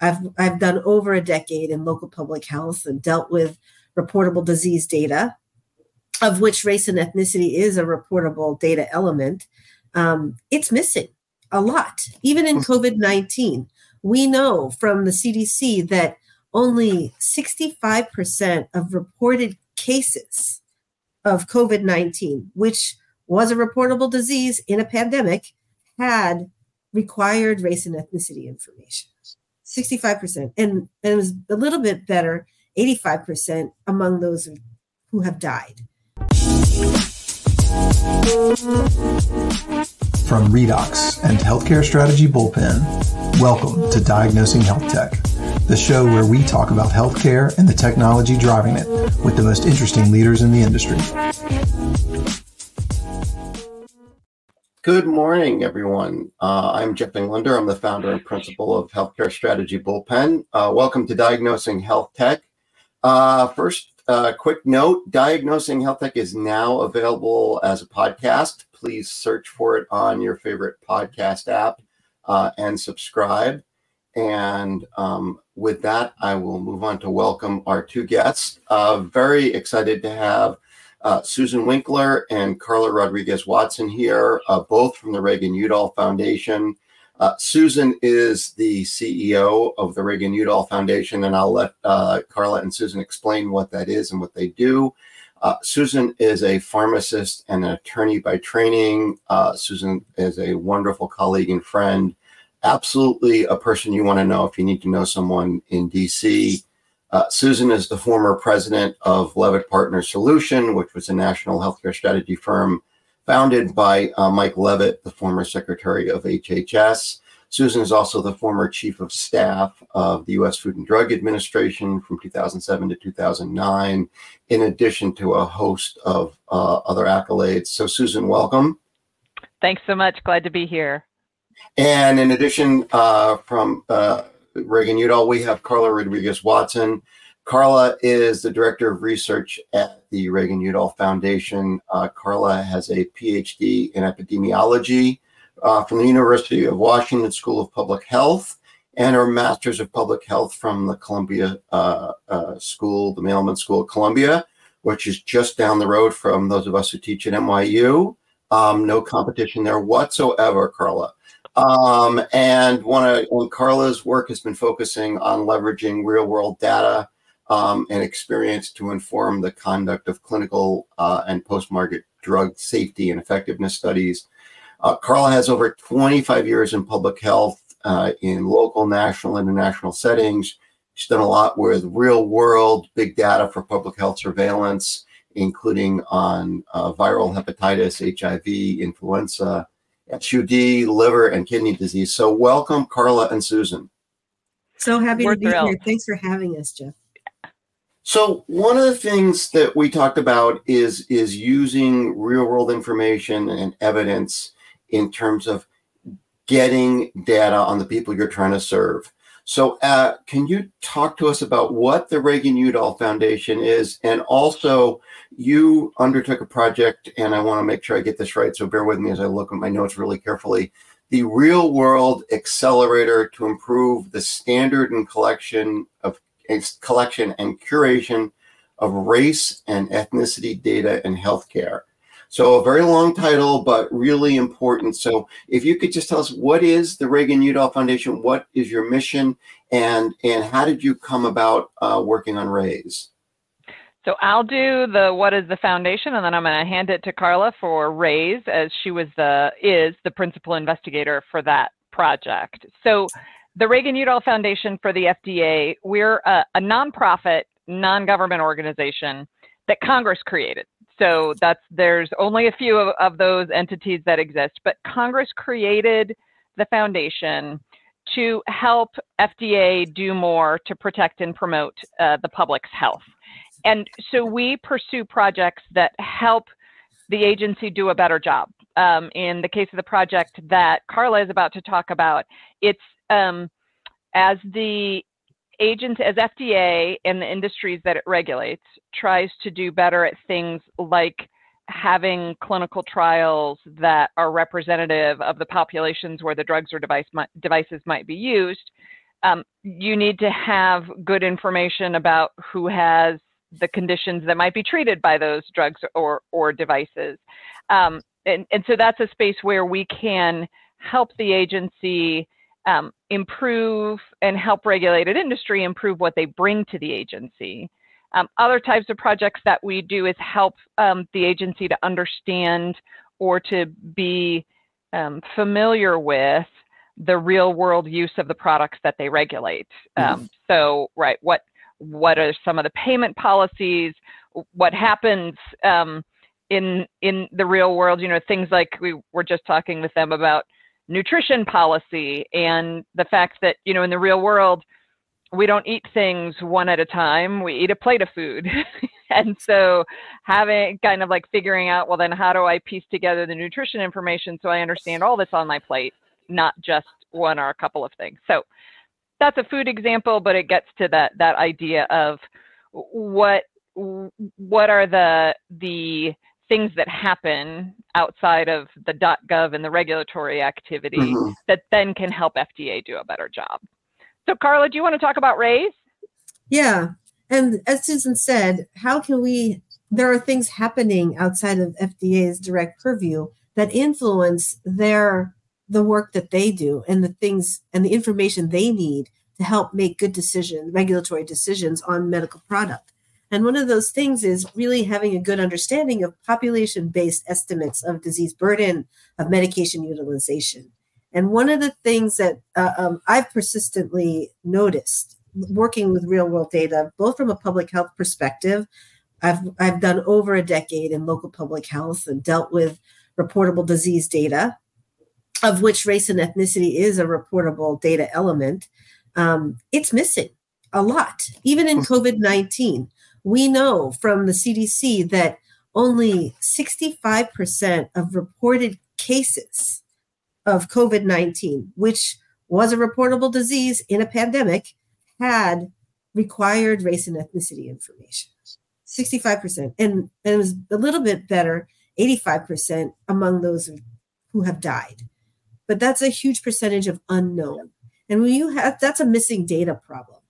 I've done over a decade in local public health and dealt with reportable disease data, of which race and ethnicity is a reportable data element. It's missing a lot. Even in COVID-19, we know from the CDC that only 65% of reported cases of COVID-19, which was a reportable disease in a pandemic, had required race and ethnicity information. 65%. And it was a little bit better, 85% among those who have died. From Redox and Healthcare Strategy Bullpen, welcome to Diagnosing Healthtech, the show where we talk about healthcare and the technology driving it with the most interesting leaders in the industry. Good morning, everyone. I'm Jeff Englander. I'm the founder and principal of Healthcare Strategy Bullpen. Welcome to Diagnosing Healthtech. First, quick note, Diagnosing Healthtech is now available as a podcast. Please search for it on your favorite podcast app and subscribe. And with that, I will move on to welcome our two guests. Very excited to have Susan Winckler and Carla Rodriguez-Watson here, both from the Reagan-Udall Foundation. Susan is the CEO of the Reagan-Udall Foundation, and I'll let Carla and Susan explain what that is and what they do. Susan is a pharmacist and an attorney by training. Susan is a wonderful colleague and friend, absolutely a person you want to know if you need to know someone in D.C. Susan is the former president of Levitt Partner Solution, which was a national healthcare strategy firm founded by Mike Levitt, the former secretary of HHS. Susan is also the former chief of staff of the U.S. Food and Drug Administration from 2007 to 2009, in addition to a host of other accolades. So Susan, welcome. Thanks so much. Glad to be here. And in addition, from Reagan-Udall, we have Carla Rodriguez-Watson. Carla is the director of research at the Reagan-Udall Foundation. Carla has a PhD in epidemiology from the University of Washington School of Public Health, and her master's of public health from the Columbia School, the Mailman School at Columbia, which is just down the road from those of us who teach at NYU. No competition there whatsoever, Carla. And Carla's work has been focusing on leveraging real-world data and experience to inform the conduct of clinical and post-market drug safety and effectiveness studies. Carla has over 25 years in public health in local, national, international settings. She's done a lot with real-world big data for public health surveillance, including on viral hepatitis, HIV, influenza, SUD, liver, and kidney disease. So welcome, Carla and Susan. So happy to be here. Thanks for having us, Jeff. So one of the things that we talked about is using real-world information and evidence in terms of getting data on the people you're trying to serve. So can you talk to us about what the Reagan-Udall Foundation is? And also, you undertook a project, and I want to make sure I get this right, so bear with me as I look at my notes really carefully. The Real World Accelerator to improve the standard and collection and curation of race and ethnicity data in healthcare. So a very long title, but really important. So if you could just tell us, what is the Reagan-Udall Foundation? What is your mission? And how did you come about working on RAISE? So I'll do the what is the foundation, and then I'm going to hand it to Carla for RAISE, as she was the principal investigator for that project. So the Reagan-Udall Foundation for the FDA, we're a nonprofit, non-government organization that Congress created. So there's only a few of those entities that exist, but Congress created the foundation to help FDA do more to protect and promote the public's health. And so we pursue projects that help the agency do a better job. In the case of the project that Carla is about to talk about, it's as the agents, as FDA and the industries that it regulates tries to do better at things like having clinical trials that are representative of the populations where the drugs or devices might be used, You need to have good information about who has the conditions that might be treated by those drugs or devices. And so that's a space where we can help the agency improve and help regulated industry improve what they bring to the agency. Other types of projects that we do is help the agency to understand or to be familiar with the real world use of the products that they regulate. So, right, what are some of the payment policies? What happens in the real world? You know, things like we were just talking with them about nutrition policy and the fact that, you know, in the real world, we don't eat things one at a time. We eat a plate of food. And so having kind of like figuring out, well, then how do I piece together the nutrition information so I understand all that's on my plate, not just one or a couple of things. So that's a food example, but it gets to that idea of what are the things that happen outside of the .gov and the regulatory activity that then can help FDA do a better job. So Carla, do you want to talk about RAISE? Yeah, and as Susan said, there are things happening outside of FDA's direct purview that influence the work that they do and the things and the information they need to help make good regulatory decisions on medical product. And one of those things is really having a good understanding of population-based estimates of disease burden, of medication utilization. And one of the things that I've persistently noticed working with real-world data, both from a public health perspective, I've done over a decade in local public health and dealt with reportable disease data, of which race and ethnicity is a reportable data element. It's missing a lot, even in COVID-19. We know from the CDC that only 65% of reported cases of COVID-19, which was a reportable disease in a pandemic, had required race and ethnicity information. 65%. And it was a little bit better, 85% among those who have died. But that's a huge percentage of unknown. And when you have, that's a missing data problem.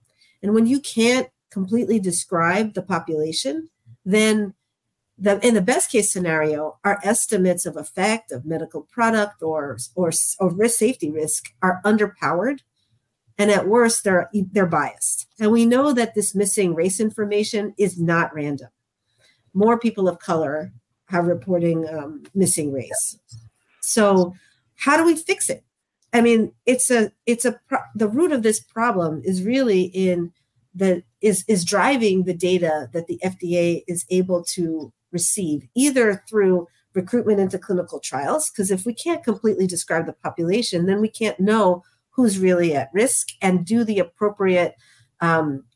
And when you can't completely describe the population, then in the best case scenario, our estimates of effect of medical product or risk safety risk are underpowered, and at worst they're biased. And we know that this missing race information is not random. More people of color are reporting missing race. So how do we fix it? I mean, the root of this problem is really in that is driving the data that the FDA is able to receive, either through recruitment into clinical trials, because if we can't completely describe the population, then we can't know who's really at risk and do the appropriate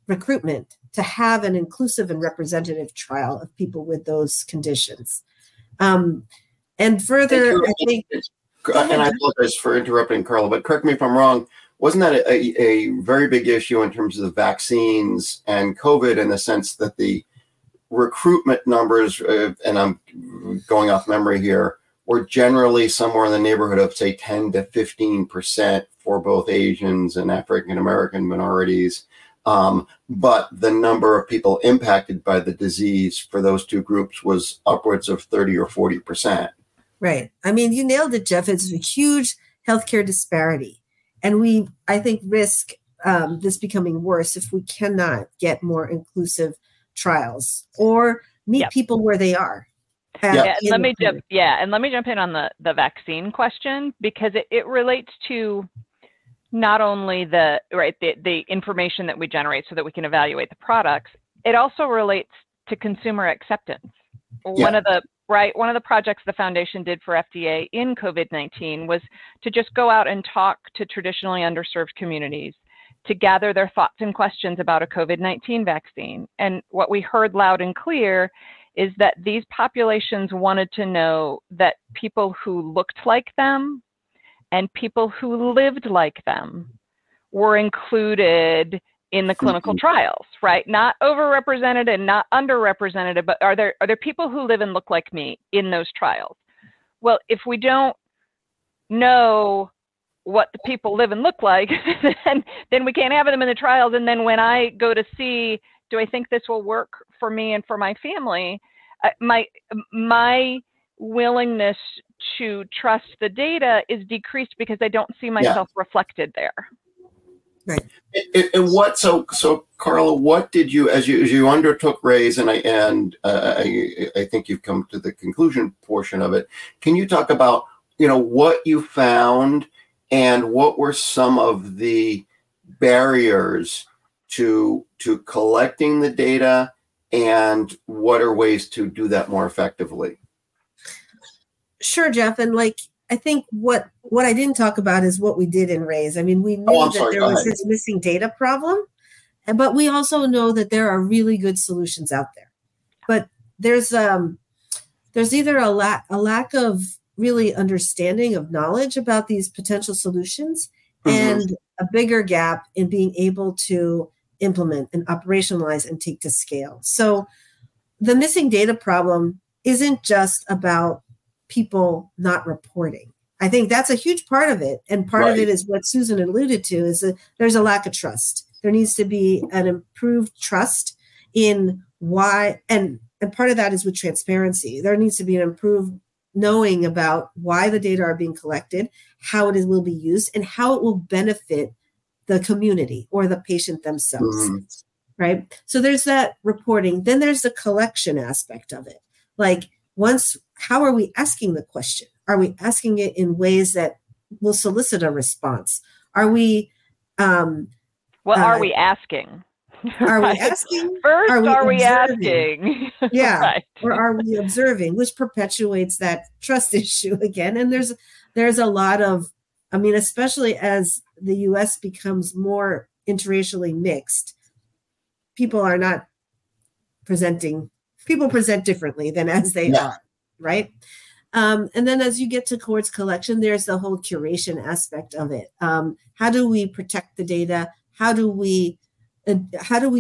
recruitment to have an inclusive and representative trial of people with those conditions. And further, I think... And I apologize for interrupting, Carla, but correct me if I'm wrong. Wasn't that a very big issue in terms of the vaccines and COVID, in the sense that the recruitment numbers, and I'm going off memory here, were generally somewhere in the neighborhood of, say, 10 to 15% for both Asians and African-American minorities. But the number of people impacted by the disease for those two groups was upwards of 30 or 40%. Right. I mean, you nailed it, Jeff. It's a huge healthcare disparity. And we, I think, risk this becoming worse if we cannot get more inclusive trials or meet people where they are. And let me jump in on the vaccine question, because it relates to not only the information that we generate so that we can evaluate the products. It also relates to consumer acceptance. Yeah. One of the projects the foundation did for FDA in COVID-19 was to just go out and talk to traditionally underserved communities to gather their thoughts and questions about a COVID-19 vaccine. And what we heard loud and clear is that these populations wanted to know that people who looked like them and people who lived like them were included in the clinical trials, right? Not overrepresented and not underrepresented, but are there people who live and look like me in those trials? Well, if we don't know what the people live and look like, then we can't have them in the trials. And then when I go to see, do I think this will work for me and for my family, my willingness to trust the data is decreased because I don't see myself reflected there. Right. And what, so Carla, what did you, as you undertook RAISE, and I think you've come to the conclusion portion of it, can you talk about, what you found and what were some of the barriers to collecting the data, and what are ways to do that more effectively? Sure, Jeff. And I think what I didn't talk about is what we did in RAISE. I mean, we knew there was this missing data problem, but we also know that there are really good solutions out there. But there's either a lack of really understanding of knowledge about these potential solutions, mm-hmm. and a bigger gap in being able to implement and operationalize and take to scale. So the missing data problem isn't just about people not reporting. I think that's a huge part of it. And part of it is what Susan alluded to, is that there's a lack of trust. There needs to be an improved trust in why, and part of that is with transparency. There needs to be an improved knowing about why the data are being collected, how it will be used, and how it will benefit the community or the patient themselves, mm-hmm. right? So there's that reporting. Then there's the collection aspect of it. How are we asking the question? Are we asking it in ways that will solicit a response? Are we? What are we asking? Are we asking? First, are we asking? Yeah. Right. Or are we observing, which perpetuates that trust issue again? And there's a lot of, especially as the U.S. becomes more interracially mixed, people present differently than as they are. Right. And then as you get to cohorts collection, there's the whole curation aspect of it. How do we protect the data? How do we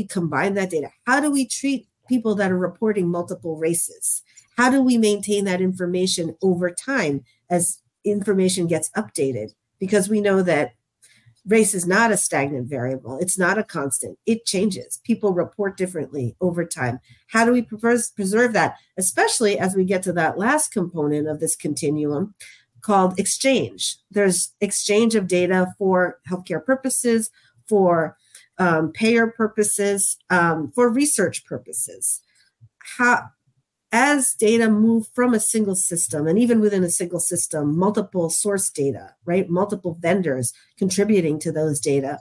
combine that data? How do we treat people that are reporting multiple races? How do we maintain that information over time as information gets updated? Because we know that race is not a stagnant variable. It's not a constant. It changes. People report differently over time. How do we preserve that, especially as we get to that last component of this continuum called exchange? There's exchange of data for healthcare purposes, for payer purposes, for research purposes. As data move from a single system, and even within a single system, multiple source data, right? Multiple vendors contributing to those data.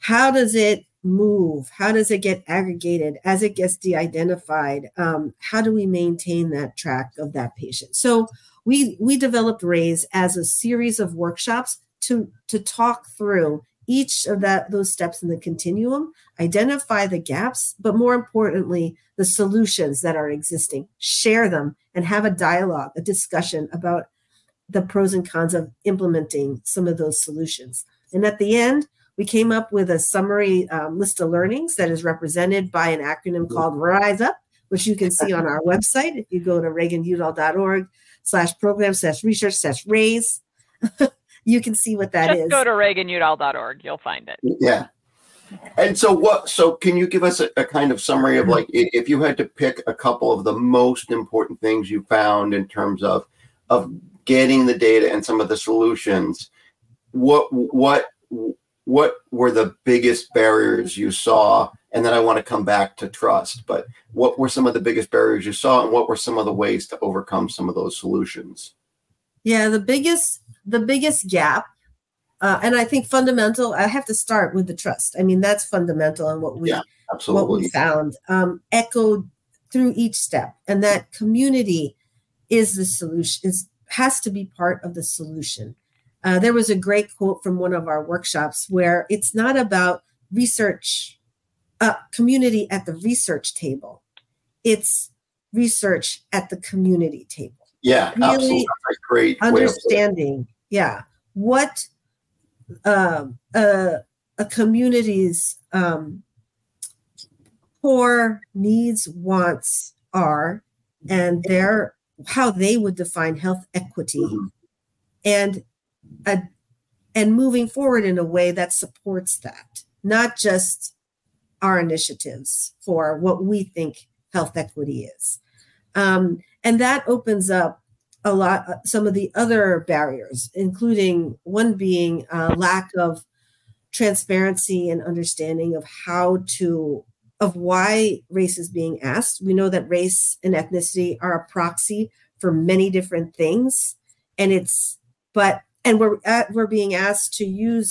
How does it move? How does it get aggregated as it gets de-identified? How do we maintain that track of that patient? So we developed RAISE as a series of workshops to talk through each of those steps in the continuum, identify the gaps, but more importantly, the solutions that are existing, share them, and have a dialogue, a discussion about the pros and cons of implementing some of those solutions. And at the end, we came up with a summary list of learnings that is represented by an acronym called RISE UP, which you can see on our website. If you go to reaganudall.org/program/research/RAISE, you can see what that is. Just go to Reagan-Udall.org. You'll find it. Yeah. And so so can you give us a kind of summary of if you had to pick a couple of the most important things you found in terms of getting the data and some of the solutions, what were the biggest barriers you saw? And then I want to come back to trust, but what were some of the biggest barriers you saw, and what were some of the ways to overcome some of those solutions? Yeah, the biggest gap, and I think fundamental, I have to start with the trust. That's fundamental, and what we found echoed through each step. And that community is the solution, has to be part of the solution. There was a great quote from one of our workshops where it's not about research, community at the research table. It's research at the community table. Yeah, really absolutely. That's a great understanding. What a community's core needs, wants are, and how they would define health equity, mm-hmm. and and moving forward in a way that supports that, not just our initiatives for what we think health equity is. And that opens up a lot, some of the other barriers, including one being lack of transparency and understanding of why race is being asked. We know that race and ethnicity are a proxy for many different things, and we're being asked to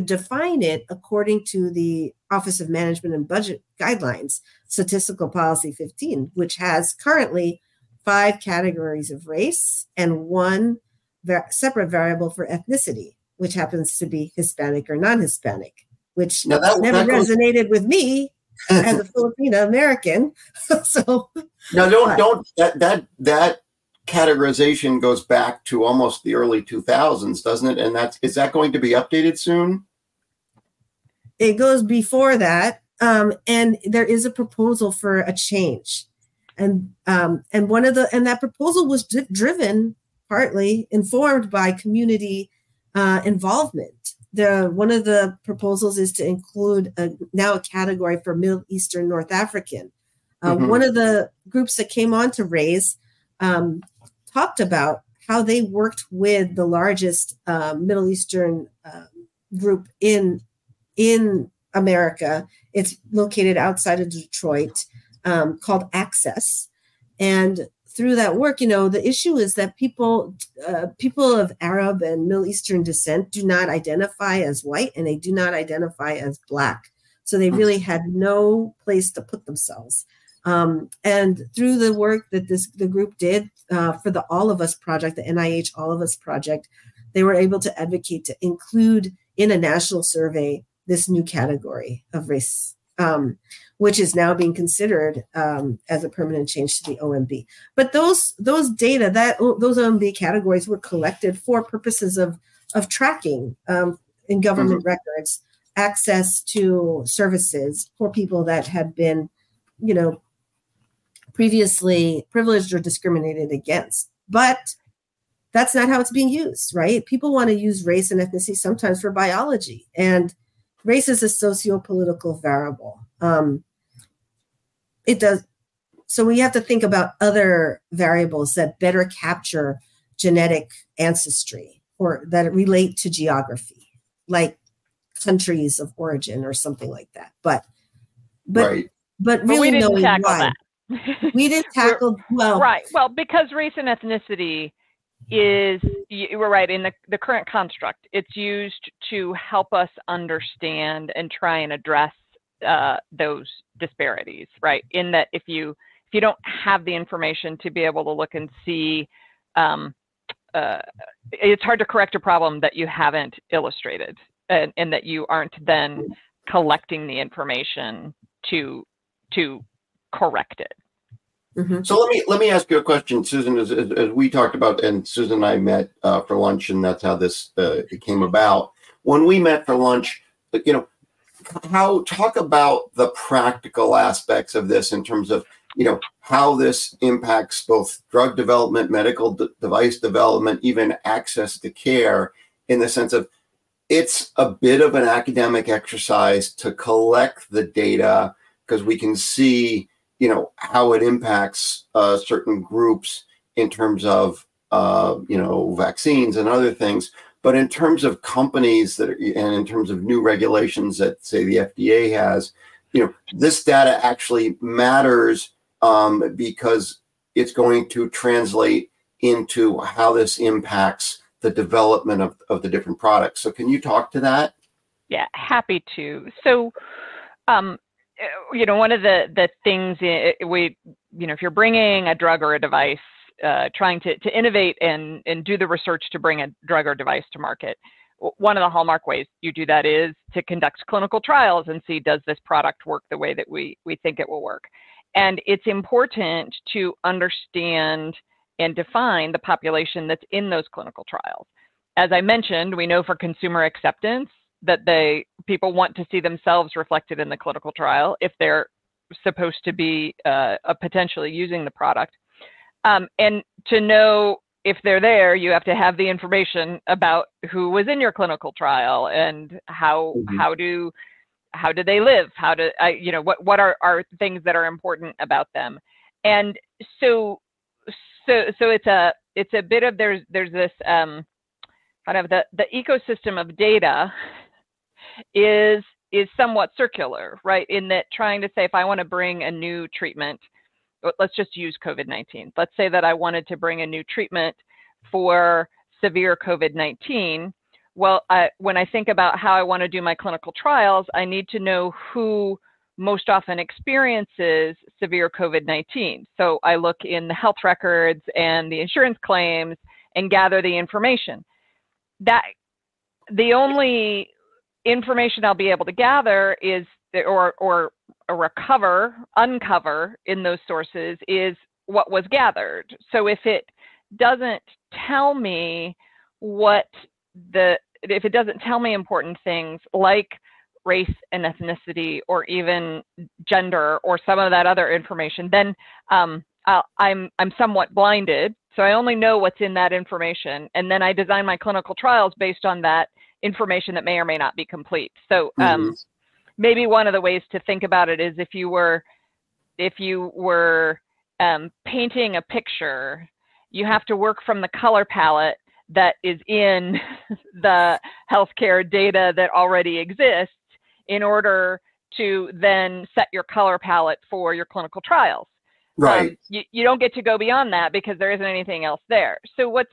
define it according to the Office of Management and Budget guidelines, Statistical Policy 15, which has currently 5 categories of race and 1 separate variable for ethnicity, which happens to be Hispanic or non-Hispanic, which resonated with me as a Filipino American. That categorization goes back to almost the early 2000s, doesn't it? And is that going to be updated soon? It goes before that. And there is a proposal for a change. And that proposal was driven partly informed by community involvement. One of the proposals is to include a category for Middle Eastern North African. One of the groups that came on to RAISE talked about how they worked with the largest Middle Eastern group in America. It's located outside of Detroit, called Access. And through that work, the issue is that people of Arab and Middle Eastern descent do not identify as white, and they do not identify as Black. So they really had no place to put themselves. And through the work that the group did for the All of Us project, the NIH All of Us project, they were able to advocate to include in a national survey this new category of race, which is now being considered as a permanent change to the OMB. But those data, those OMB categories were collected for purposes of tracking in government records, access to services for people that had been, previously privileged or discriminated against. But that's not how it's being used, right? People want to use race and ethnicity sometimes for biology, and race is a socio-political variable. So we have to think about other variables that better capture genetic ancestry or that relate to geography, like countries of origin or something like that. But right. But really, but we didn't tackle that. We didn't tackle well. Right. Well, because race and ethnicity is, you were right, in the current construct, it's used to help us understand and try and address those disparities, right? In that, if you don't have the information to be able to look and see, it's hard to correct a problem that you haven't illustrated, and that you aren't then collecting the information to correct it. Mm-hmm. So let me ask you a question, Susan. As we talked about, and Susan and I met for lunch, and that's how this it came about. When we met for lunch, talk about the practical aspects of this in terms of how this impacts both drug development, medical device development, even access to care, in the sense of it's a bit of an academic exercise to collect the data, because we can see, how it impacts certain groups in terms of, vaccines and other things. But in terms of companies and in terms of new regulations that, say, the FDA has, this data actually matters because it's going to translate into how this impacts the development of the different products. So can you talk to that? Yeah, happy to. So, one of the things we, if you're bringing a drug or a device, trying to innovate and do the research to bring a drug or device to market, one of the hallmark ways you do that is to conduct clinical trials and see, does this product work the way that we think it will work? And it's important to understand and define the population that's in those clinical trials. As I mentioned, we know for consumer acceptance that people want to see themselves reflected in the clinical trial if they're supposed to be potentially using the product. And to know if they're there, you have to have the information about who was in your clinical trial and how do they live? How do you know what are things that are important about them? And so it's a bit of there's this kind of the ecosystem of data is somewhat circular, right? In that trying to say if I want to bring a new treatment, let's just use COVID-19. Let's say that I wanted to bring a new treatment for severe COVID-19. Well, when I think about how I want to do my clinical trials, I need to know who most often experiences severe COVID-19. So I look in the health records and the insurance claims and gather the information. That the only information I'll be able to gather is or uncover in those sources is what was gathered. So if it doesn't tell me important things like race and ethnicity or even gender or some of that other information, then I'm somewhat blinded. So I only know what's in that information, and then I design my clinical trials based on that information that may or may not be complete. So maybe one of the ways to think about it is if you were painting a picture, you have to work from the color palette that is in the healthcare data that already exists in order to then set your color palette for your clinical trials. Right. You don't get to go beyond that because there isn't anything else there. So what's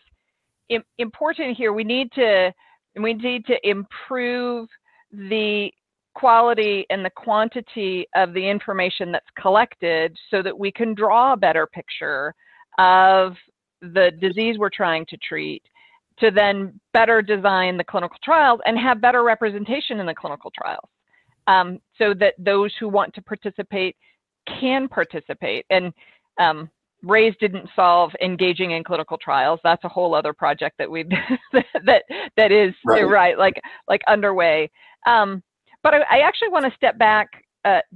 important here, we need to improve the quality and the quantity of the information that's collected so that we can draw a better picture of the disease we're trying to treat to then better design the clinical trials and have better representation in the clinical trials so that those who want to participate can participate. And RAISE didn't solve engaging in clinical trials. That's a whole other project that we've that is right like underway. But I actually want to step back,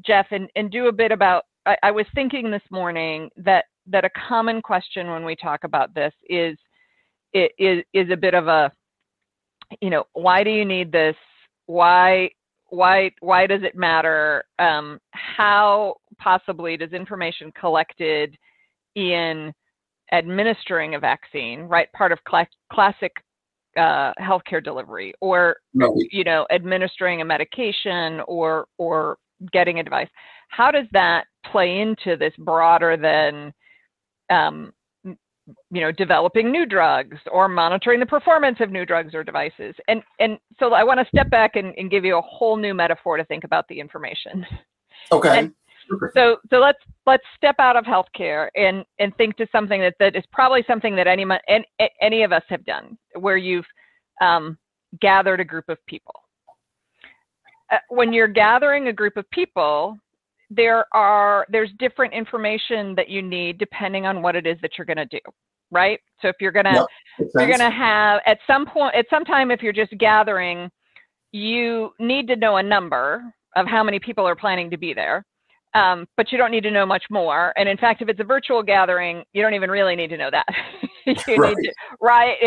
Jeff, and do a bit about, I was thinking this morning that a common question when we talk about this is a bit of a, you know, why do you need this? Why does it matter? How possibly does information collected in administering a vaccine, right, part of classic healthcare delivery, or you know, administering a medication, or getting advice. How does that play into this broader than, you know, developing new drugs or monitoring the performance of new drugs or devices? And so I want to step back and give you a whole new metaphor to think about the information. Okay. And so let's step out of healthcare and think to something that is probably something that any of us have done, where you've gathered a group of people. When you're gathering a group of people, there's different information that you need depending on what it is that you're going to do, right? So if you're going to have at some time if you're just gathering, you need to know a number of how many people are planning to be there. But you don't need to know much more. And in fact, if it's a virtual gathering, you don't even really need to know that. It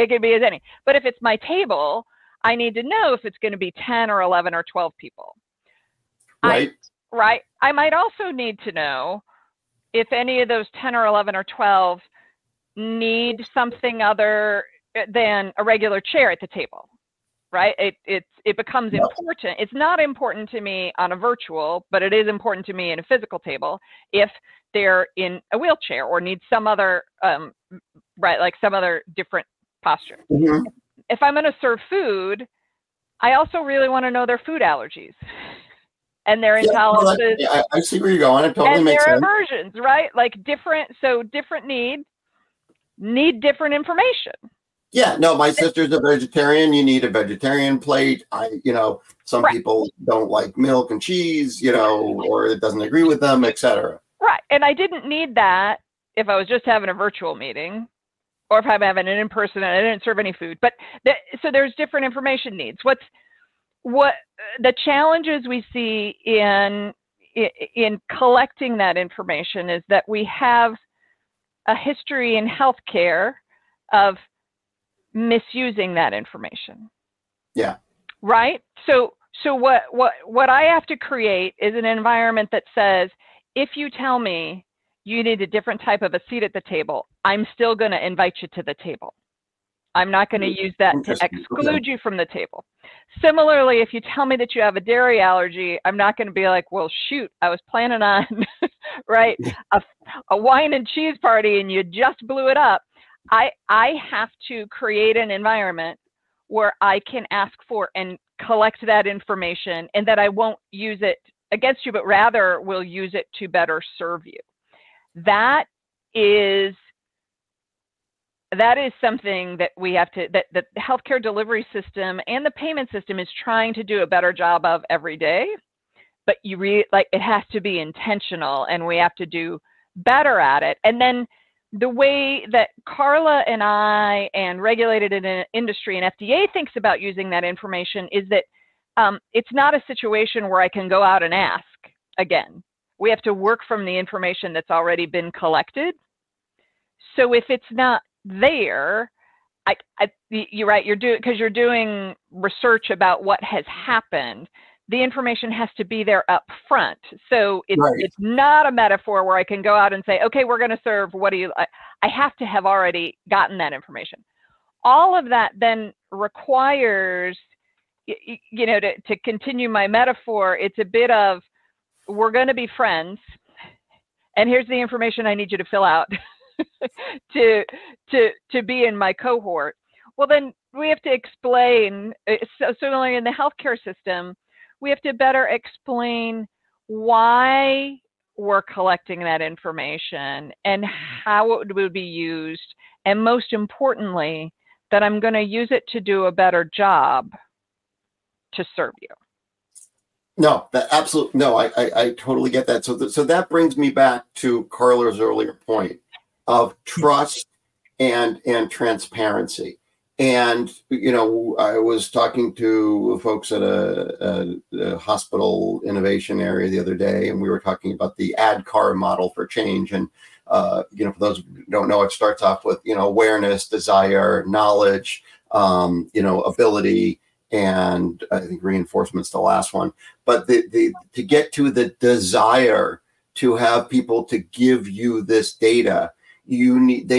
could be as any. But if it's my table, I need to know if it's going to be 10 or 11 or 12 people. I might also need to know if any of those 10 or 11 or 12 need something other than a regular chair at the table. Right? It becomes important. It's not important to me on a virtual, but it is important to me in a physical table if they're in a wheelchair or need some other, some other different posture. Mm-hmm. If I'm going to serve food, I also really want to know their food allergies and their intolerances. I see where you're going. It totally makes sense. And their aversions, right? Like different need different information. Yeah, no, my sister's a vegetarian. You need a vegetarian plate. Some people don't like milk and cheese, you know, or it doesn't agree with them, et cetera. Right. And I didn't need that if I was just having a virtual meeting or if I'm having an in-person and I didn't serve any food. But so there's different information needs. What the challenges we see in collecting that information is that we have a history in healthcare of misusing that information. Yeah. Right? So what I have to create is an environment that says, if you tell me you need a different type of a seat at the table, I'm still going to invite you to the table. I'm not going to use that to exclude you from the table. Similarly, if you tell me that you have a dairy allergy, I'm not going to be like, well, shoot, I was planning on, right, a wine and cheese party and you just blew it up. I have to create an environment where I can ask for and collect that information, and that I won't use it against you, but rather will use it to better serve you. That is something that we have to, that the healthcare delivery system and the payment system is trying to do a better job of every day, but it has to be intentional, and we have to do better at it. And then the way that Carla and I and regulated in industry and FDA thinks about using that information is that it's not a situation where I can go out and ask again. We have to work from the information that's already been collected. So if it's not there, you're right, you're doing research about what has happened. The information has to be there up front. So it's not a metaphor where I can go out and say, okay, we're going to serve. What do you, I have to have already gotten that information. All of that then requires, you know, to continue my metaphor, it's a bit of, we're going to be friends, and here's the information I need you to fill out to be in my cohort. Well, then we have to explain, so similarly in the healthcare system, we have to better explain why we're collecting that information and how it would be used. And most importantly, that I'm going to use it to do a better job to serve you. No, absolutely. No, I totally get that. So that brings me back to Carla's earlier point of trust and transparency. And, you know, I was talking to folks at a hospital innovation area the other day, and we were talking about the ADCAR model for change. And, you know, for those who don't know, it starts off with, you know, awareness, desire, knowledge, you know, ability, and I think reinforcement's the last one. But to get to the desire to have people to give you this data, they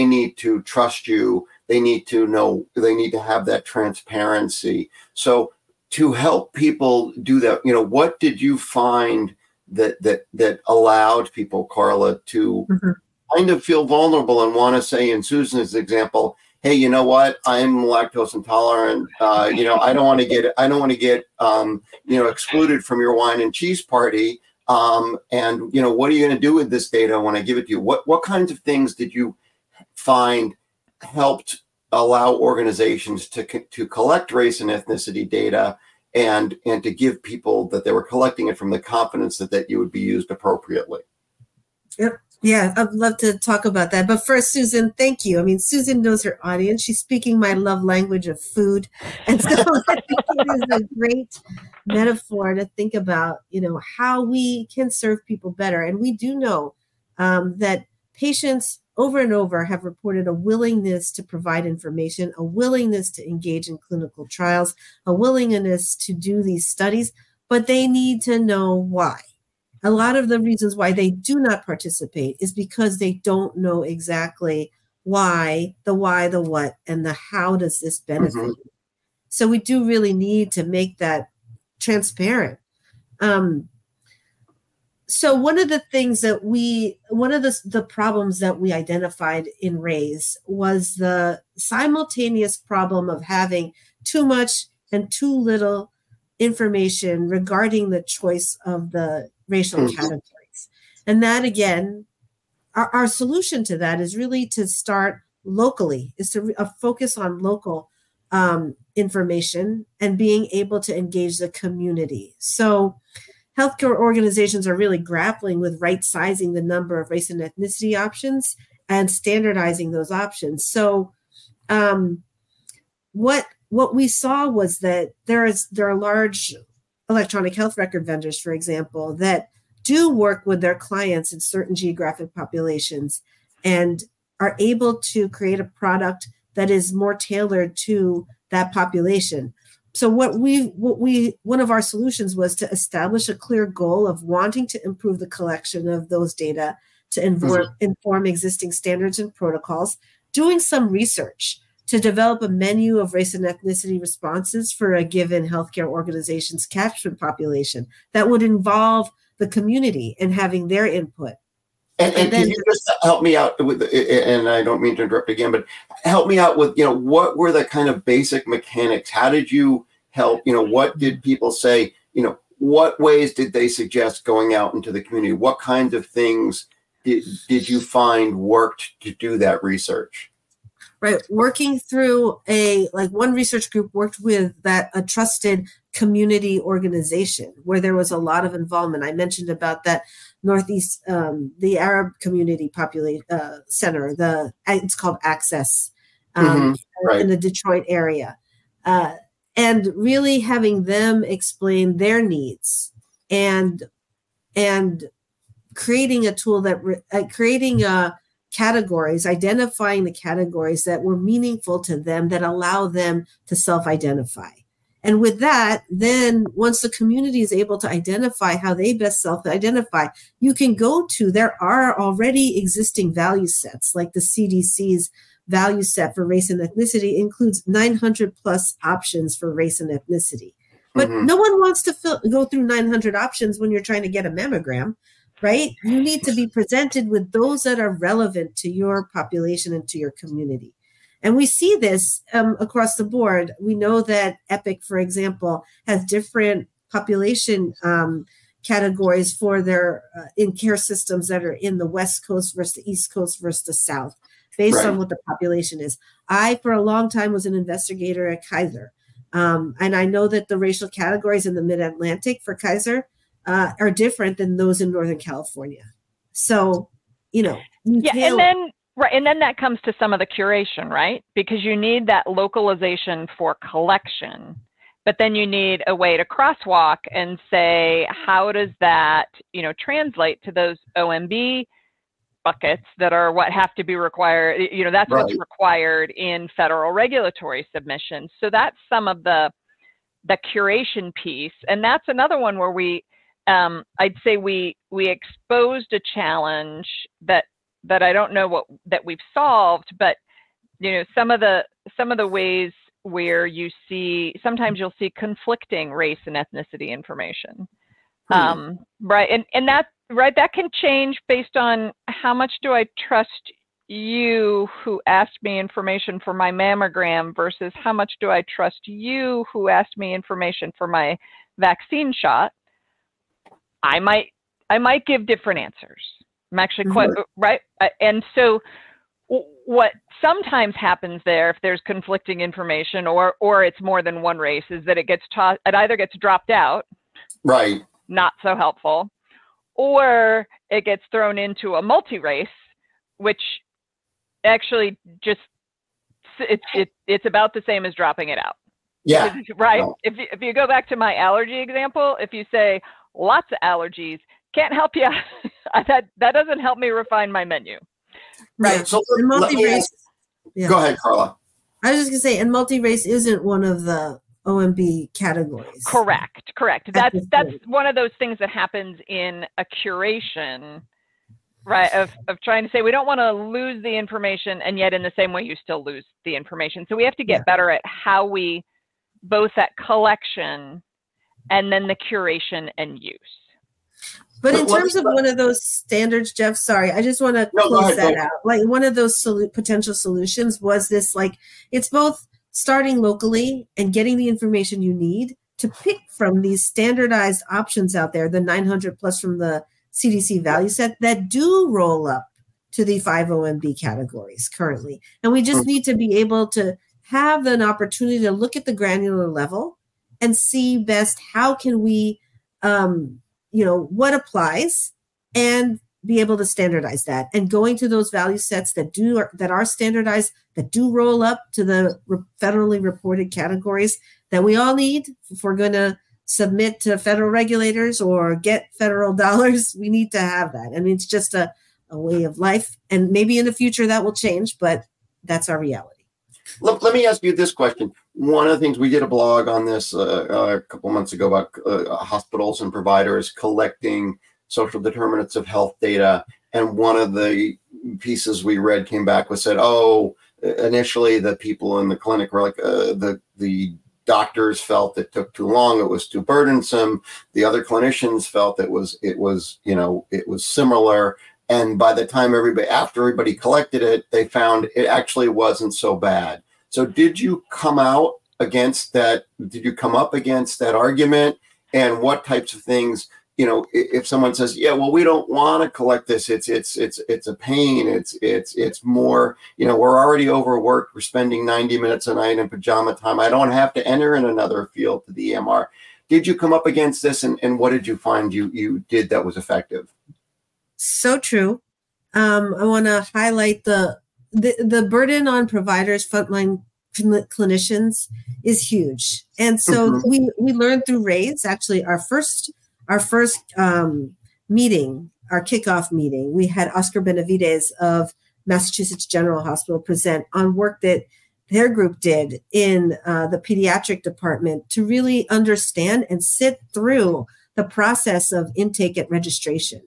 need to trust you. They need to know, they need to have that transparency. So to help people do that, you know, what did you find that allowed people, Carla, to kind of feel vulnerable and want to say, in Susan's example, hey, you know what, I'm lactose intolerant. You know, I don't want to get, you know, excluded from your wine and cheese party. And, you know, what are you going to do with this data when I give it to you? What kinds of things did you find helped allow organizations to collect race and ethnicity data and to give people that they were collecting it from the confidence that you would be used appropriately? Yep. Yeah, I'd love to talk about that. But first, Susan, thank you. I mean, Susan knows her audience. She's speaking my love language of food. And so I think it is a great metaphor to think about, you know, how we can serve people better. And we do know that patients over and over have reported a willingness to provide information, a willingness to engage in clinical trials, a willingness to do these studies, but they need to know why. A lot of the reasons why they do not participate is because they don't know exactly why, the what, and the how does this benefit you. So we do really need to make that transparent. So one of the things that one of the problems that we identified in RAISE was the simultaneous problem of having too much and too little information regarding the choice of the racial categories. And that, again, our solution to that is really to start locally, is to focus on local information and being able to engage the community. So healthcare organizations are really grappling with right-sizing the number of race and ethnicity options and standardizing those options. So what we saw was that there are large electronic health record vendors, for example, that do work with their clients in certain geographic populations and are able to create a product that is more tailored to that population. So one of our solutions was to establish a clear goal of wanting to improve the collection of those data to inform existing standards and protocols, doing some research to develop a menu of race and ethnicity responses for a given healthcare organization's catchment population that would involve the community and having their input. And can you just help me out with, and I don't mean to interrupt again, but help me out with, what were the kind of basic mechanics? How did you help, what did people say, what ways did they suggest going out into the community? What kinds of things did you find worked to do that research? Right. Working through one research group worked with a trusted community organization where there was a lot of involvement. I mentioned about that Northeast, the Arab community center, it's called Access, in the Detroit area. And really having them explain their needs and creating a tool identifying the categories that were meaningful to them that allow them to self-identify. And with that, then once the community is able to identify how they best self-identify, you can go to, there are already existing value sets, like the CDC's value set for race and ethnicity includes 900 plus options for race and ethnicity. But no one wants to go through 900 options when you're trying to get a mammogram. Right? You need to be presented with those that are relevant to your population and to your community. And we see this across the board. We know that Epic, for example, has different population categories for their in care systems that are in the West Coast versus the East Coast versus the South, based on what the population is. I, for a long time, was an investigator at Kaiser. And I know that the racial categories in the Mid-Atlantic for Kaiser are different than those in Northern California. So, and then that comes to some of the curation, right? Because you need that localization for collection, but then you need a way to crosswalk and say, how does that, translate to those OMB buckets that are what have to be required, that's what's required in federal regulatory submissions. So that's some of the curation piece. And that's another one where I'd say we exposed a challenge that I don't know that we've solved, but some of the ways where sometimes you'll see conflicting race and ethnicity information, and that that can change based on how much do I trust you who asked me information for my mammogram versus how much do I trust you who asked me information for my vaccine shot. I might give different answers. I'm actually quite right. And so what sometimes happens there, if there's conflicting information or it's more than one race, is that it gets it either gets dropped out, right? Not so helpful, or it gets thrown into a multi-race, which actually just it's about the same as dropping it out. Yeah. Right. No. If you go back to my allergy example, if you say lots of allergies, can't help you. that doesn't help me refine my menu. Right. Yeah, so go ahead, Carla. I was just going to say, and multi-race isn't one of the OMB categories. Correct. That's one of those things that happens in a curation, right, of trying to say we don't want to lose the information, and yet in the same way you still lose the information. So we have to get better at how we both at collection and then the curation and use. But in terms of one of those standards, Jeff, sorry, I just want to close that out. Like one of those potential solutions was this, it's both starting locally and getting the information you need to pick from these standardized options out there, the 900 plus from the CDC value set that do roll up to the 5 OMB categories currently. And we just need to be able to have an opportunity to look at the granular level and see best how can we, what applies and be able to standardize that, and going to those value sets that are standardized, that do roll up to the federally reported categories that we all need. If we're going to submit to federal regulators or get federal dollars, we need to have that. I mean, it's just a way of life, and maybe in the future that will change, but that's our reality. Let me ask you this question. One of the things, we did a blog on this a couple months ago about hospitals and providers collecting social determinants of health data. And one of the pieces we read came back with said, oh, initially the people in the clinic were like, the doctors felt it took too long, it was too burdensome. The other clinicians felt it was similar. And by the time after everybody collected it, they found it actually wasn't so bad. So did you come out against that? Did you come up against that argument? And what types of things, you know, if someone says, yeah, well, we don't want to collect this, it's a pain, it's more, you know, we're already overworked, we're spending 90 minutes a night in pajama time, I don't have to enter in another field to the EMR. Did you come up against this, and what did you find you did that was effective? So true. I want to highlight the burden on providers, frontline clinicians is huge. And so we learned through RAISE, actually our first meeting, our kickoff meeting, we had Oscar Benavides of Massachusetts General Hospital present on work that their group did in the pediatric department to really understand and sit through the process of intake at registration.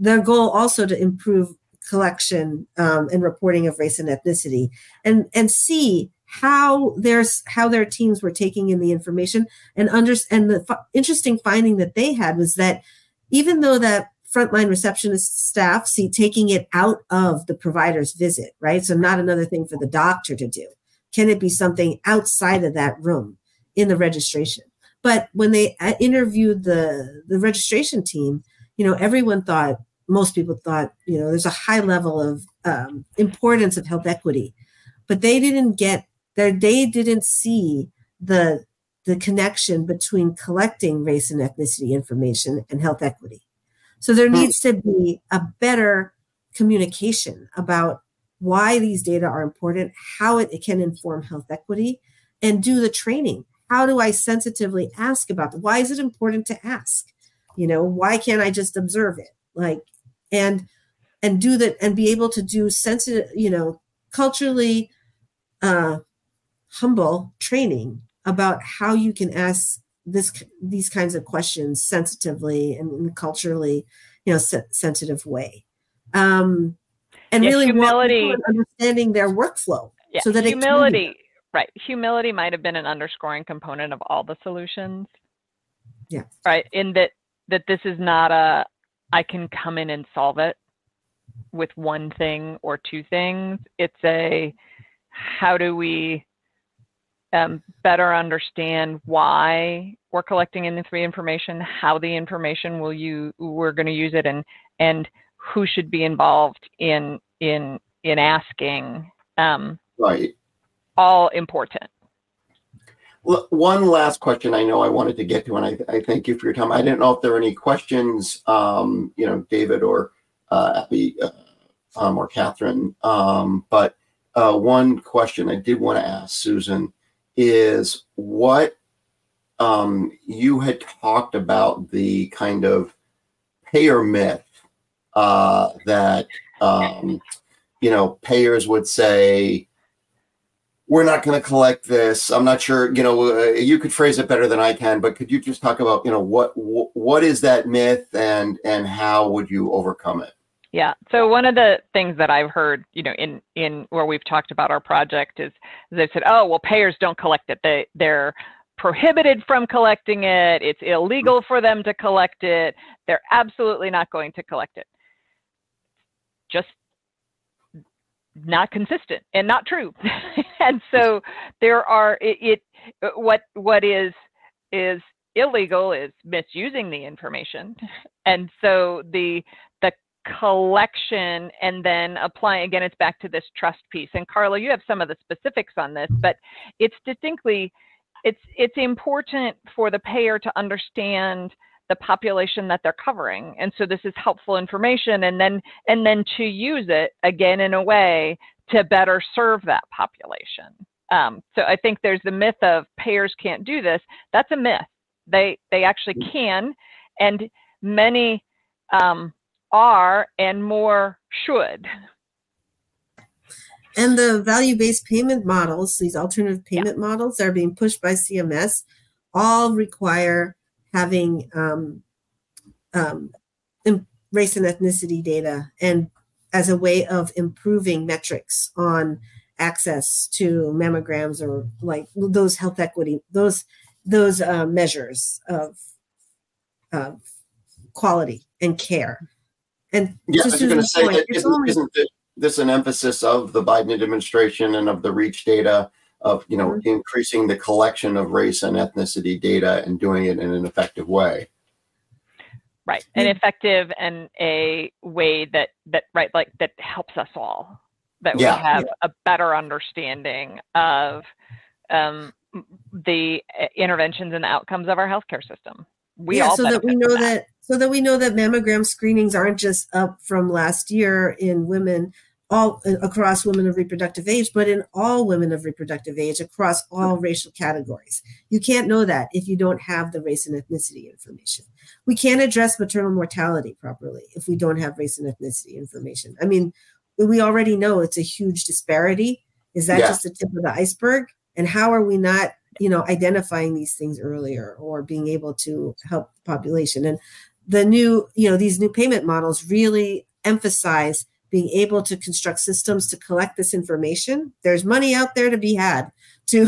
Their goal also to improve collection and reporting of race and ethnicity, and see how their teams were taking in the information, and the interesting finding that they had was that even though that frontline receptionist staff see taking it out of the provider's visit, right? So not another thing for the doctor to do. Can it be something outside of that room in the registration? But when they interviewed the registration team, you know, most people thought, you know, there's a high level of importance of health equity, but they didn't get there. They didn't see the connection between collecting race and ethnicity information and health equity. So there needs to be a better communication about why these data are important, how it can inform health equity, and do the training. How do I sensitively ask about that? Why is it important to ask? You know, why can't I just observe it? Like, and do that, and be able to do sensitive, you know, culturally humble training about how you can ask these kinds of questions sensitively and in a culturally, you know, sensitive way. And yeah, really humility, understanding their workflow, yeah, so that humility, it can right? Humility might have been an underscoring component of all the solutions. Yeah. Right. In that this is not I can come in and solve it with one thing or two things. It's how do we better understand why we're collecting in the free information, how the information we're going to use it, and who should be involved in asking. Right. All important. One last question I know I wanted to get to, and I thank you for your time. I didn't know if there were any questions, you know, David or Abby or Catherine, but one question I did want to ask Susan is what you had talked about, the kind of payer myth that, you know, payers would say, we're not going to collect this. I'm not sure, you know, you could phrase it better than I can, but could you just talk about, you know, what is that myth and how would you overcome it? Yeah. So one of the things that I've heard, you know, in where we've talked about our project is they've said, oh, well, payers don't collect it. They're prohibited from collecting it. It's illegal for them to collect it. They're absolutely not going to collect it. Just not consistent and not true. And so there are what is illegal is misusing the information. And so the collection and then applying, again, it's back to this trust piece. And Carla, you have some of the specifics on this, but it's distinctly, it's important for the payer to understand the population that they're covering. And so this is helpful information, and then to use it again in a way to better serve that population. So I think there's the myth of payers can't do this. That's a myth. They actually can, and many are, and more should. And the value-based payment models, these alternative payment models that are being pushed by CMS, all require having race and ethnicity data, and as a way of improving metrics on access to mammograms or like those health equity, those measures of quality and care. And yeah, I was going to say that isn't this an emphasis of the Biden administration and of the REACH data of, you know, mm-hmm. increasing the collection of race and ethnicity data and doing it in an effective way? Right. Mm-hmm. And effective in a way that helps us all, that we have a better understanding of the interventions and the outcomes of our healthcare system. So that we know that mammogram screenings aren't just up from last year in women, all across women of reproductive age, but in all women of reproductive age across all racial categories. You can't know that if you don't have the race and ethnicity information. We can't address maternal mortality properly if we don't have race and ethnicity information. I mean, we already know it's a huge disparity. Is that just the tip of the iceberg? And how are we not, you know, identifying these things earlier or being able to help the population? And the new, you know, these new payment models really emphasize being able to construct systems to collect this information. There's money out there to be had to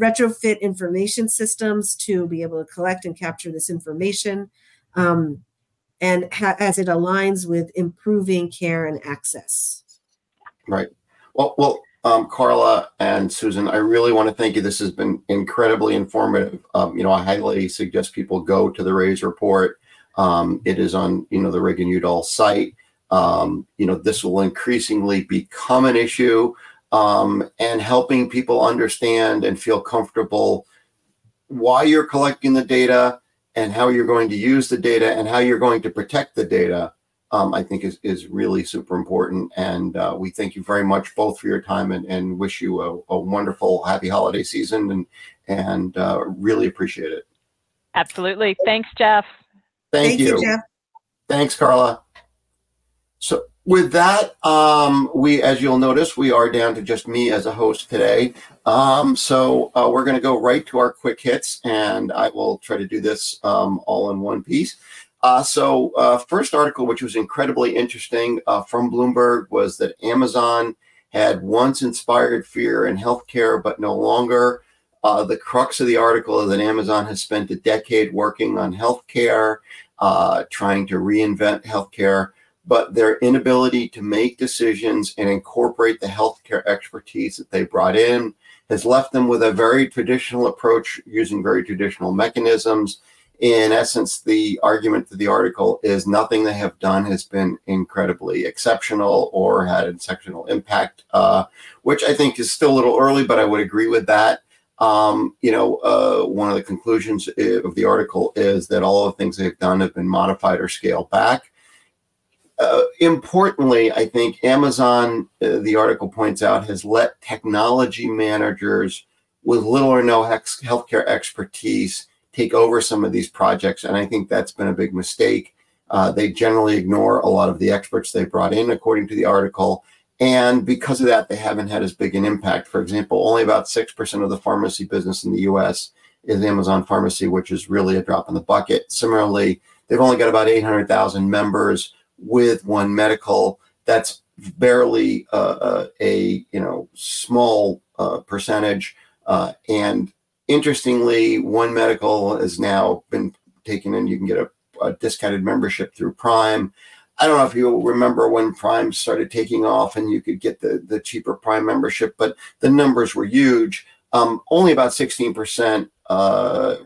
retrofit information systems to be able to collect and capture this information, as it aligns with improving care and access. Right. Well. Carla and Susan, I really want to thank you. This has been incredibly informative. You know, I highly suggest people go to the RAISE report. It is on, you know, the Reagan-Udall site. You know, this will increasingly become an issue, and helping people understand and feel comfortable why you're collecting the data and how you're going to use the data and how you're going to protect the data, I think is really super important. And we thank you very much both for your time and wish you a wonderful, happy holiday season and really appreciate it. Absolutely. Thanks, Jeff. Thank you, Jeff. Thanks, Carla. So with that, as you'll notice, we are down to just me as a host today. So we're going to go right to our quick hits, and I will try to do this all in one piece. So first article, which was incredibly interesting from Bloomberg, was that Amazon had once inspired fear in healthcare, but no longer. The crux of the article is that Amazon has spent a decade working on healthcare, trying to reinvent healthcare, but their inability to make decisions and incorporate the healthcare expertise that they brought in has left them with a very traditional approach using very traditional mechanisms. In essence, the argument for the article is nothing they have done has been incredibly exceptional or had an exceptional impact, which I think is still a little early, but I would agree with that. One of the conclusions of the article is that all of the things they've done have been modified or scaled back. Importantly, I think Amazon, the article points out, has let technology managers with little or no healthcare expertise take over some of these projects, and I think that's been a big mistake. They generally ignore a lot of the experts they brought in, according to the article, and because of that, they haven't had as big an impact. For example, only about 6% of the pharmacy business in the U.S. is Amazon Pharmacy, which is really a drop in the bucket. Similarly, they've only got about 800,000 members with One Medical. That's barely small percentage, and interestingly, One Medical has now been taken in. You can get a discounted membership through Prime. I don't know if you remember when Prime started taking off and you could get the cheaper Prime membership, but the numbers were huge. Only about 16%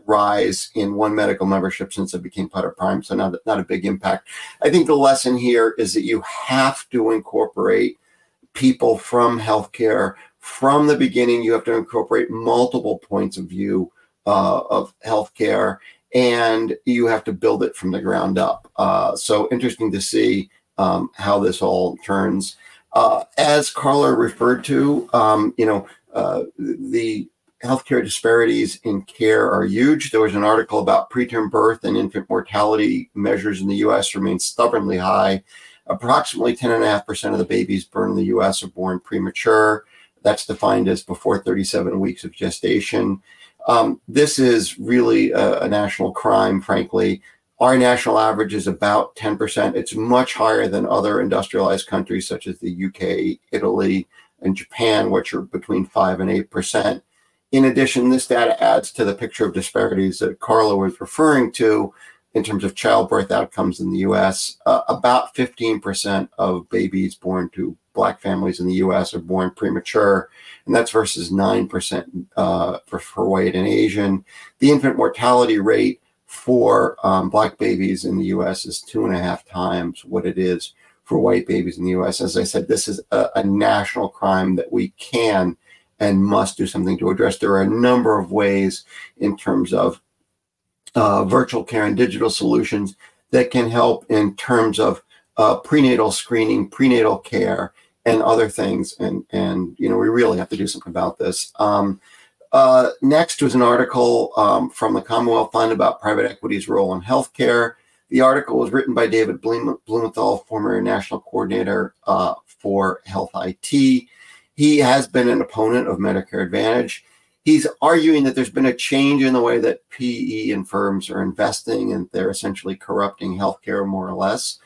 rise in One Medical membership since it became part of Prime, so not a big impact. I think the lesson here is that you have to incorporate people from healthcare from the beginning. You have to incorporate multiple points of view of healthcare, and you have to build it from the ground up. So interesting to see how this all turns. As Carla referred to, the healthcare disparities in care are huge. There was an article about preterm birth and infant mortality measures in the U.S. remain stubbornly high. Approximately 10.5% of the babies born in the U.S. are born premature. That's defined as before 37 weeks of gestation. This is really a national crime, frankly. Our national average is about 10%. It's much higher than other industrialized countries such as the UK, Italy, and Japan, which are between 5 and 8%. In addition, this data adds to the picture of disparities that Carla was referring to in terms of childbirth outcomes in the U.S. About 15% of babies born to Black families in the U.S. are born premature, and that's versus 9% for white and Asian. The infant mortality rate for Black babies in the U.S. is 2.5 times what it is for white babies in the U.S. As I said, this is a national crime that we can and must do something to address. There are a number of ways in terms of virtual care and digital solutions that can help in terms of prenatal screening, prenatal care, and other things. And you know, we really have to do something about this. Next was an article from the Commonwealth Fund about private equity's role in healthcare. The article was written by David Blumenthal, former national coordinator for Health IT. He has been an opponent of Medicare Advantage. He's arguing that there's been a change in the way that PE and firms are investing, and they're essentially corrupting healthcare more or less.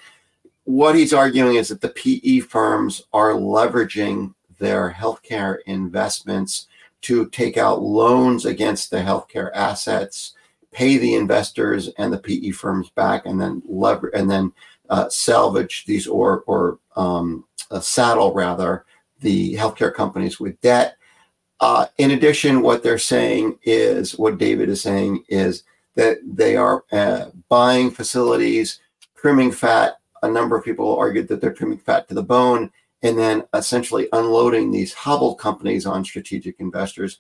What he's arguing is that the PE firms are leveraging their healthcare investments to take out loans against the healthcare assets, pay the investors and the PE firms back, and then leverage and then salvage these or saddle the healthcare companies with debt. In addition, what they're saying is, what David is saying is that they are buying facilities, trimming fat. A number of people argued that they're trimming fat to the bone, and then essentially unloading these hobbled companies on strategic investors.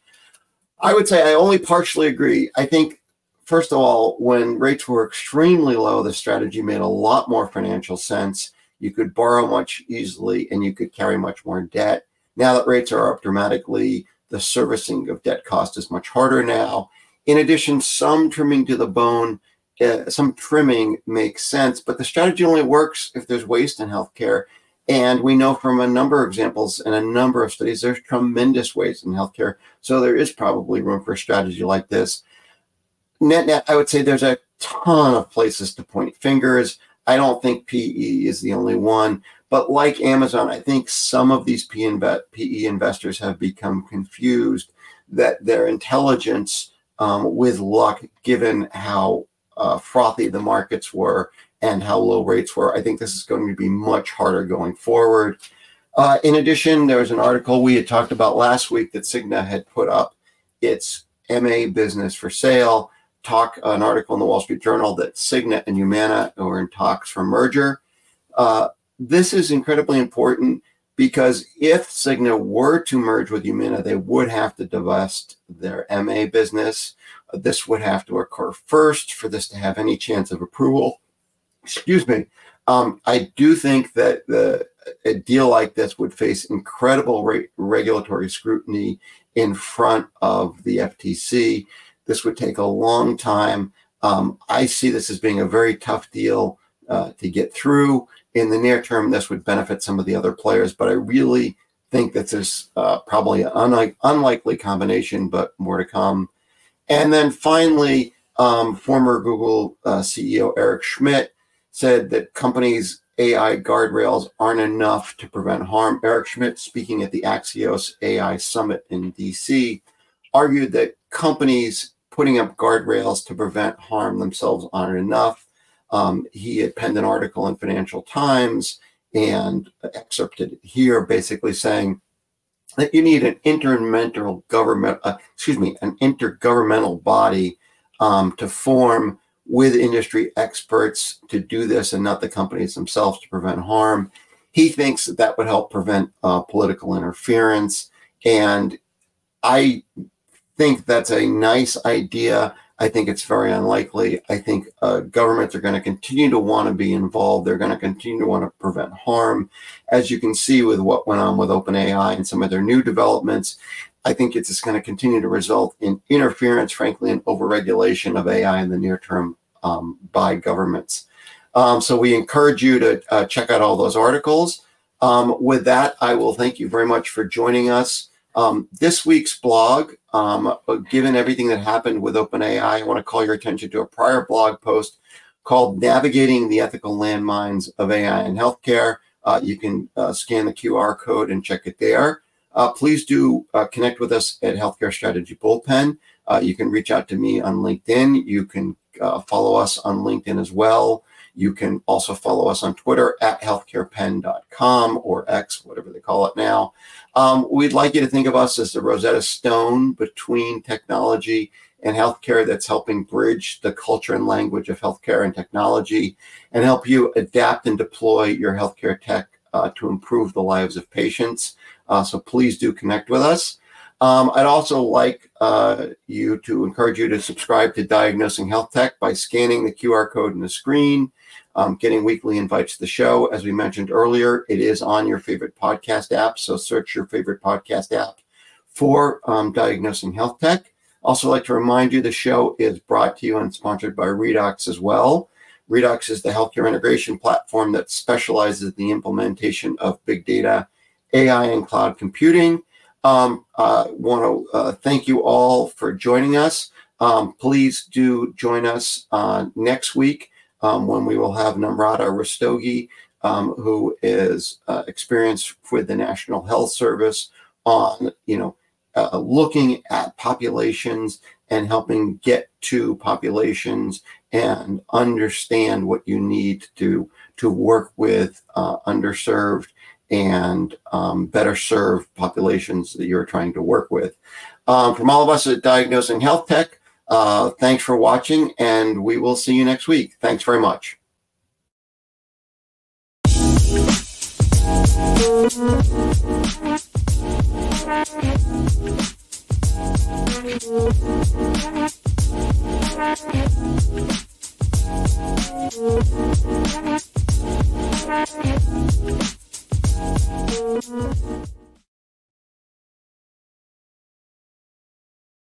I would say I only partially agree. I think, first of all, when rates were extremely low, the strategy made a lot more financial sense. You could borrow much easily, and you could carry much more debt. Now that rates are up dramatically, the servicing of debt cost is much harder now. In addition, some trimming to the bone, some trimming makes sense, but the strategy only works if there's waste in healthcare. And we know from a number of examples and a number of studies, there's tremendous waste in healthcare. So there is probably room for a strategy like this. Net, I would say there's a ton of places to point fingers. I don't think PE is the only one, but like Amazon, I think some of these PE investors have become confused that their intelligence with luck, given how frothy the markets were and how low rates were. I think this is going to be much harder going forward. In addition, there was an article we had talked about last week that Cigna had put up its MA business for sale. An article in the Wall Street Journal that Cigna and Humana are in talks for merger. This is incredibly important because if Cigna were to merge with Humana, they would have to divest their MA business. This would have to occur first for this to have any chance of approval. Excuse me. I do think that a deal like this would face incredible regulatory scrutiny in front of the FTC. This would take a long time. I see this as being a very tough deal to get through. In the near term, this would benefit some of the other players, but I really think that there's probably an unlikely combination, but more to come. And then finally, former Google CEO Eric Schmidt said that companies' AI guardrails aren't enough to prevent harm. Eric Schmidt, speaking at the Axios AI Summit in DC, argued that companies putting up guardrails to prevent harm themselves aren't enough. He had penned an article in Financial Times and excerpted here, basically saying that you need an intergovernmental body to form with industry experts to do this, and not the companies themselves, to prevent harm. He thinks that that would help prevent political interference, and I think that's a nice idea. I think it's very unlikely. I think governments are going to continue to want to be involved. They're going to continue to want to prevent harm. As you can see with what went on with OpenAI and some of their new developments, I think it's just going to continue to result in interference, frankly, and overregulation of AI in the near term by governments. So we encourage you to check out all those articles. With that, I will thank you very much for joining us. This week's blog, given everything that happened with OpenAI, I want to call your attention to a prior blog post called Navigating the Ethical Landmines of AI in Healthcare. You can scan the QR code and check it there. Please do connect with us at Healthcare Strategy Bullpen. You can reach out to me on LinkedIn. You can follow us on LinkedIn as well. You can also follow us on Twitter at healthcarepen.com or X, whatever they call it now. We'd like you to think of us as the Rosetta Stone between technology and healthcare that's helping bridge the culture and language of healthcare and technology and help you adapt and deploy your healthcare tech to improve the lives of patients. So please do connect with us. I'd also like encourage you to subscribe to Diagnosing Healthtech by scanning the QR code in the screen, getting weekly invites to the show. As we mentioned earlier, it is on your favorite podcast app, so search your favorite podcast app for Diagnosing Healthtech. Also like to remind you the show is brought to you and sponsored by Redox as well. Redox is the healthcare integration platform that specializes in the implementation of big data, AI, and cloud computing. Want to thank you all for joining us. Please do join us next week when we will have Namrata Rastogi, who is experienced with the National Health Service on, looking at populations and helping get to populations and understand what you need to work with underserved and better serve populations that you're trying to work with. From all of us at Diagnosing Healthtech, thanks for watching, and we will see you next week. Thanks very much.